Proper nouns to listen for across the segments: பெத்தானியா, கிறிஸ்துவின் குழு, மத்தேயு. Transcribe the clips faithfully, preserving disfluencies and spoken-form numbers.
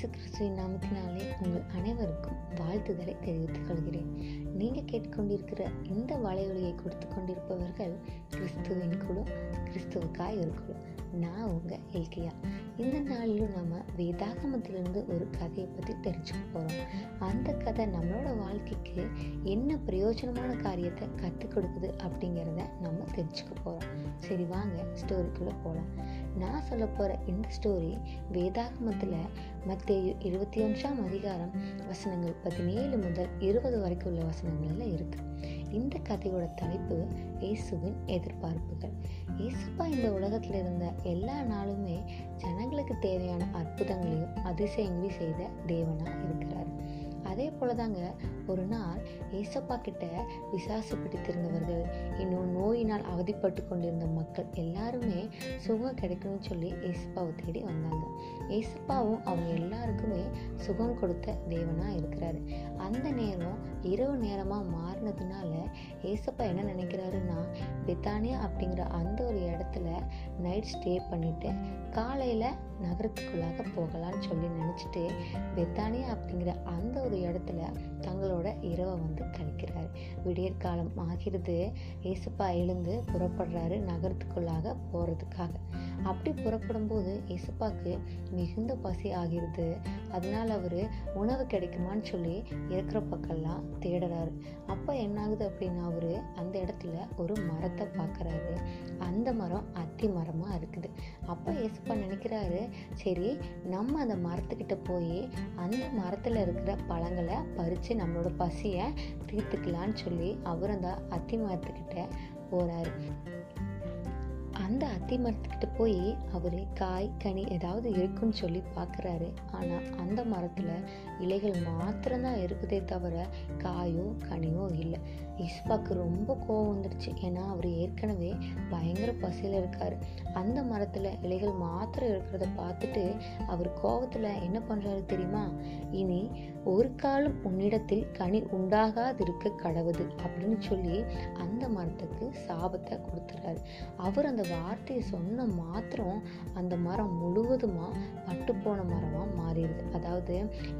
இயேசு கிறிஸ்துவின் நாமத்தினாலே உங்கள் அனைவருக்கும் வாழ்த்துதலை தெரிவித்துக் கொள்கிறேன். நீங்கள் கேட்டுக்கொண்டிருக்கிற இந்த வலையொலியை கொடுத்து கொண்டிருப்பவர்கள் கிறிஸ்துவின் குழு, கிறிஸ்துவுக்காய் ஒரு குழு. நான் உங்கள் எல்கியா. இந்த நாளிலும் நம்ம வேதாகமத்திலிருந்து ஒரு கதையை பற்றி தெரிஞ்சுக்க போகிறோம். அந்த கதை நம்மளோட வாழ்க்கைக்கு என்ன பிரயோஜனமான காரியத்தை கற்றுக் கொடுக்குது அப்படிங்கிறத நம்ம தெரிஞ்சுக்க போகிறோம். சரி, வாங்க ஸ்டோரிக்குள்ளே போகலாம். நான் சொல்ல போகிற இந்த ஸ்டோரி வேதாகமத்தில் மத்தேயு இருபத்தி ஒன்றாம் அதிகாரம் வசனங்கள் பதினேழு முதல் இருபது வரைக்கும் உள்ள வசனங்களில் இருக்குது. இந்த கதையோட தலைப்பு இயேசுவின் எதிர்பார்ப்புகள். இயேசுப்பா இந்த உலகத்தில் இருந்த எல்லா நாளுமே ஜனங்களுக்கு தேவையான அற்புதங்களையும் அதிசயங்களையும் செய்த தேவனாக இருக்கிறார். அதே போல தாங்க, ஒரு நாள் ஏசப்பா கிட்ட விசாசு பிடித்திருந்தவர்கள், இன்னும் நோயினால் அவதிப்பட்டு கொண்டிருந்த மக்கள் எல்லாருமே சுகம் கிடைக்கணும்னு சொல்லி ஏசப்பாவை தேடி வந்தாங்க. ஏசப்பாவும் அவங்க எல்லாருக்குமே சுகம் கொடுத்த தேவனாக இருக்கிறாரு. அந்த நேரம் இரவு நேரமாக மாறினதுனால ஏசப்பா என்ன நினைக்கிறாருன்னா, பெத்தானியா அப்படிங்கிற அந்த ஒரு இடத்துல நைட் ஸ்டே பண்ணிவிட்டு காலையில் நகரத்துக்குள்ளாக போகலான்னு சொல்லி நினச்சிட்டு பெத்தானியா அப்படிங்கிற அந்த ஒரு இடத்துல தங்களோட இரவை வந்து கழிக்கிறார். விடியற்காலம் ஆகிறது. ஏசப்பா எழுந்து புறப்படுறாரு நகரத்துக்குள்ளாக போகிறதுக்காக. அப்படி புறப்படும்போது ஏசப்பாவுக்கு மிகுந்த பசி ஆகிறது. அதனால் அவர் உணவு கிடைக்குமான்னு சொல்லி இருக்கிற பக்கம்லாம் தேடுறாரு. அப்போ என்னாகுது அப்படின்னா, அவர் அந்த இடத்துல ஒரு மரத்தை பார்க்குறாரு. அந்த மரம் அத்தி மரமாக இருக்குது. அப்போ ஏசப்பா நினைக்கிறாரு, சரி நம்ம அந்த மரத்துக்கிட்ட போய் அந்த மரத்தில் இருக்கிற பழங்களை பறித்து நம்மளோட பசியை தீர்த்துக்கலான்னு சொல்லி அவர் அந்த அத்தி மரத்துக்கிட்ட போகிறாரு. அந்த அத்தி மரத்துக்கிட்ட போய் அவர் காய் கனி ஏதாவது இருக்குன்னு சொல்லி பார்க்குறாரு. ஆனால் அந்த மரத்தில் இலைகள் மாத்திரம்தான் இருக்குதே தவிர காயோ கனியோ இல்லை. ஏசப்பாவுக்கு ரொம்ப கோவம் வந்துடுச்சு. ஏன்னா அவர் ஏற்கனவே பயங்கர பசியில் இருக்கார். அந்த மரத்தில் இலைகள் மாத்திரம் இருக்கிறத பார்த்துட்டு அவர் கோவத்தில் என்ன பண்ணுறாரு தெரியுமா, இனி ஒரு காலம் உன்னிடத்தில் கனி உண்டாகாதிருக்க கடவுது அப்படின்னு சொல்லி அந்த மரத்துக்கு சாபத்தை கொடுத்துறாரு. அவர் அந்த வார்த்தையை சொன்ன மாத்திரம் அந்த மரம் முழுவதுமாக பட்டுப்போன மரமாக மாறிடுது. அதாவது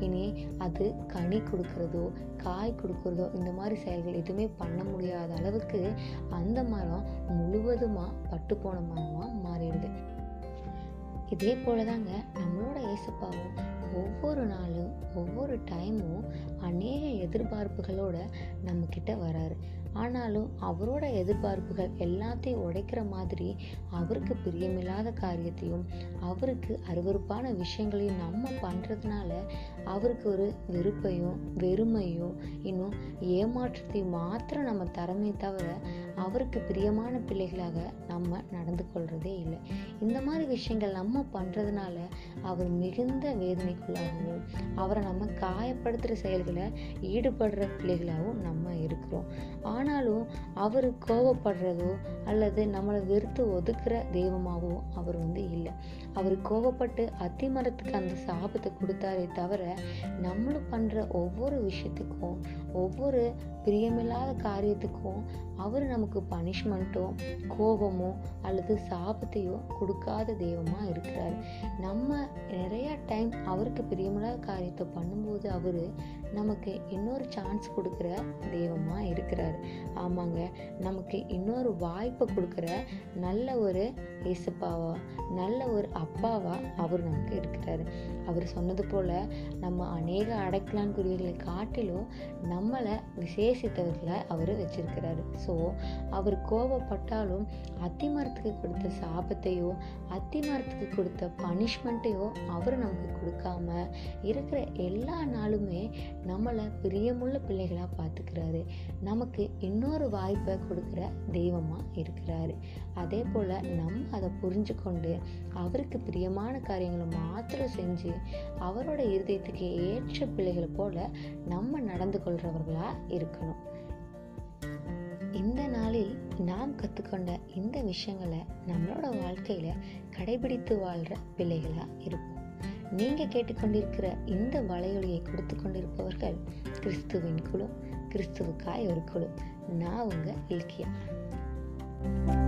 இனி அது கனி கொடுக்கறதோ காய் கொடுக்கறதோ இந்த மாதிரி செயல்கள் எதுவுமே பண்ண முடியாத அளவுக்கு அந்த மரம் முழுவதுமாக பட்டுப்போன மரமாக மாறிடுது. இதே போல தாங்க நம்மளோட ஏசப்பாவும் ஒவ்வொரு நாளும் ஒவ்வொரு டைமும் அநேக எதிர்பார்ப்புகளோட நம்மக்கிட்ட வராரு. ஆனாலும் அவரோட எதிர்பார்ப்புகள் எல்லாத்தையும் உடைக்கிற மாதிரி அவருக்கு பிரியமில்லாத காரியத்தையும் அவருக்கு அருவருப்பான விஷயங்களையும் நம்ம பண்ணுறதுனால அவருக்கு ஒரு வெறுப்பையும் வெறுமையும் இன்னும் ஏமாற்றத்தையும் மாத்திரம் நம்ம தரமே தவிர அவருக்கு பிரியமான பிள்ளைகளாக நம்ம நடந்து கொள்கிறதே இல்லை. இந்த மாதிரி விஷயங்கள் நம்ம பண்ணுறதுனால அவர் மிகுந்த வேதனைக்குள்ளாகவும் அவரை நம்ம காயப்படுத்துகிற செயல்களை ஈடுபடுற பிள்ளைகளாகவும் நம்ம இருக்கிறோம். ஆனாலும் அவர் கோபப்படுறதோ அல்லது நம்மளை வெறுத்து ஒதுக்குற தெய்வமாகவோ அவர் வந்து இல்லை. அவர் கோபப்பட்டு அத்திமரத்துக்கு அந்த சாபத்தை கொடுத்தாரே தவிர நம்மளும் பண்ணுற ஒவ்வொரு விஷயத்துக்கும் ஒவ்வொரு பிரியமில்லாத காரியத்துக்கும் அவர் நமக்கு பனிஷ்மெண்ட்டோ கோபமோ அல்லது சாபத்தையோ கொடுக்காத தெய்வமாக இருக்கிறார். நம்ம நிறையா டைம் அவருக்கு பிரியமில்லாத காரியத்தை பண்ணும்போது அவர் நமக்கு இன்னொரு சான்ஸ் கொடுக்குற தெய்வமாக இருக்கிறார். ஆமாங்க, நமக்கு இன்னொரு வாய்ப்பை கொடுக்குற நல்ல ஒரு ஏசப்பாவா, நல்ல ஒரு அப்பாவா அவர் நமக்கு இருக்கிறாரு. அவர் சொன்னது போல் நம்ம அநேக அடைக்கலான் குருவிகளை காட்டிலும் நம்மளை விசேஷித்தவர்களை அவர் வச்சிருக்கிறாரு. ஸோ அவர் கோபப்பட்டாலும் அத்திமரத்துக்கு கொடுத்த சாபத்தையோ அத்திமரத்துக்கு கொடுத்த பனிஷ்மெண்ட்டையோ அவர் நமக்கு கொடுக்காம இருக்கிற எல்லா நாளுமே நம்மளை பிரியமுள்ள பிள்ளைகளாக பார்த்துக்கிறாரு. நமக்கு இன்னொரு வாய்ப்பை கொடுக்குற தெய்வமாக இருக்கிறாரு. அதே போல் நம்ம அதை புரிஞ்சு கொண்டு அவருக்கு பிரியமான காரியங்களை மாத்திரம் செஞ்சு அவரோட இருதயத்துக்கு ஏற்ற பிள்ளைகளை போல நம்ம நடந்து கொள்கிறவர்களாக இருக்கணும். இந்த நாளில் நாம் கற்றுக்கொண்ட இந்த விஷயங்களை நம்மளோட வாழ்க்கையில் கடைபிடித்து வாழ்கிற பிள்ளைகளாக இருப்போம். நீங்கள் கேட்டுக்கொண்டிருக்கிற இந்த வலையொலியை கொடுத்து கொண்டிருப்பவர்கள் கிறிஸ்துவின் குழு, கிறிஸ்துவுக்காய் ஒரு குழு. நான் உங்கள் இலக்கியா.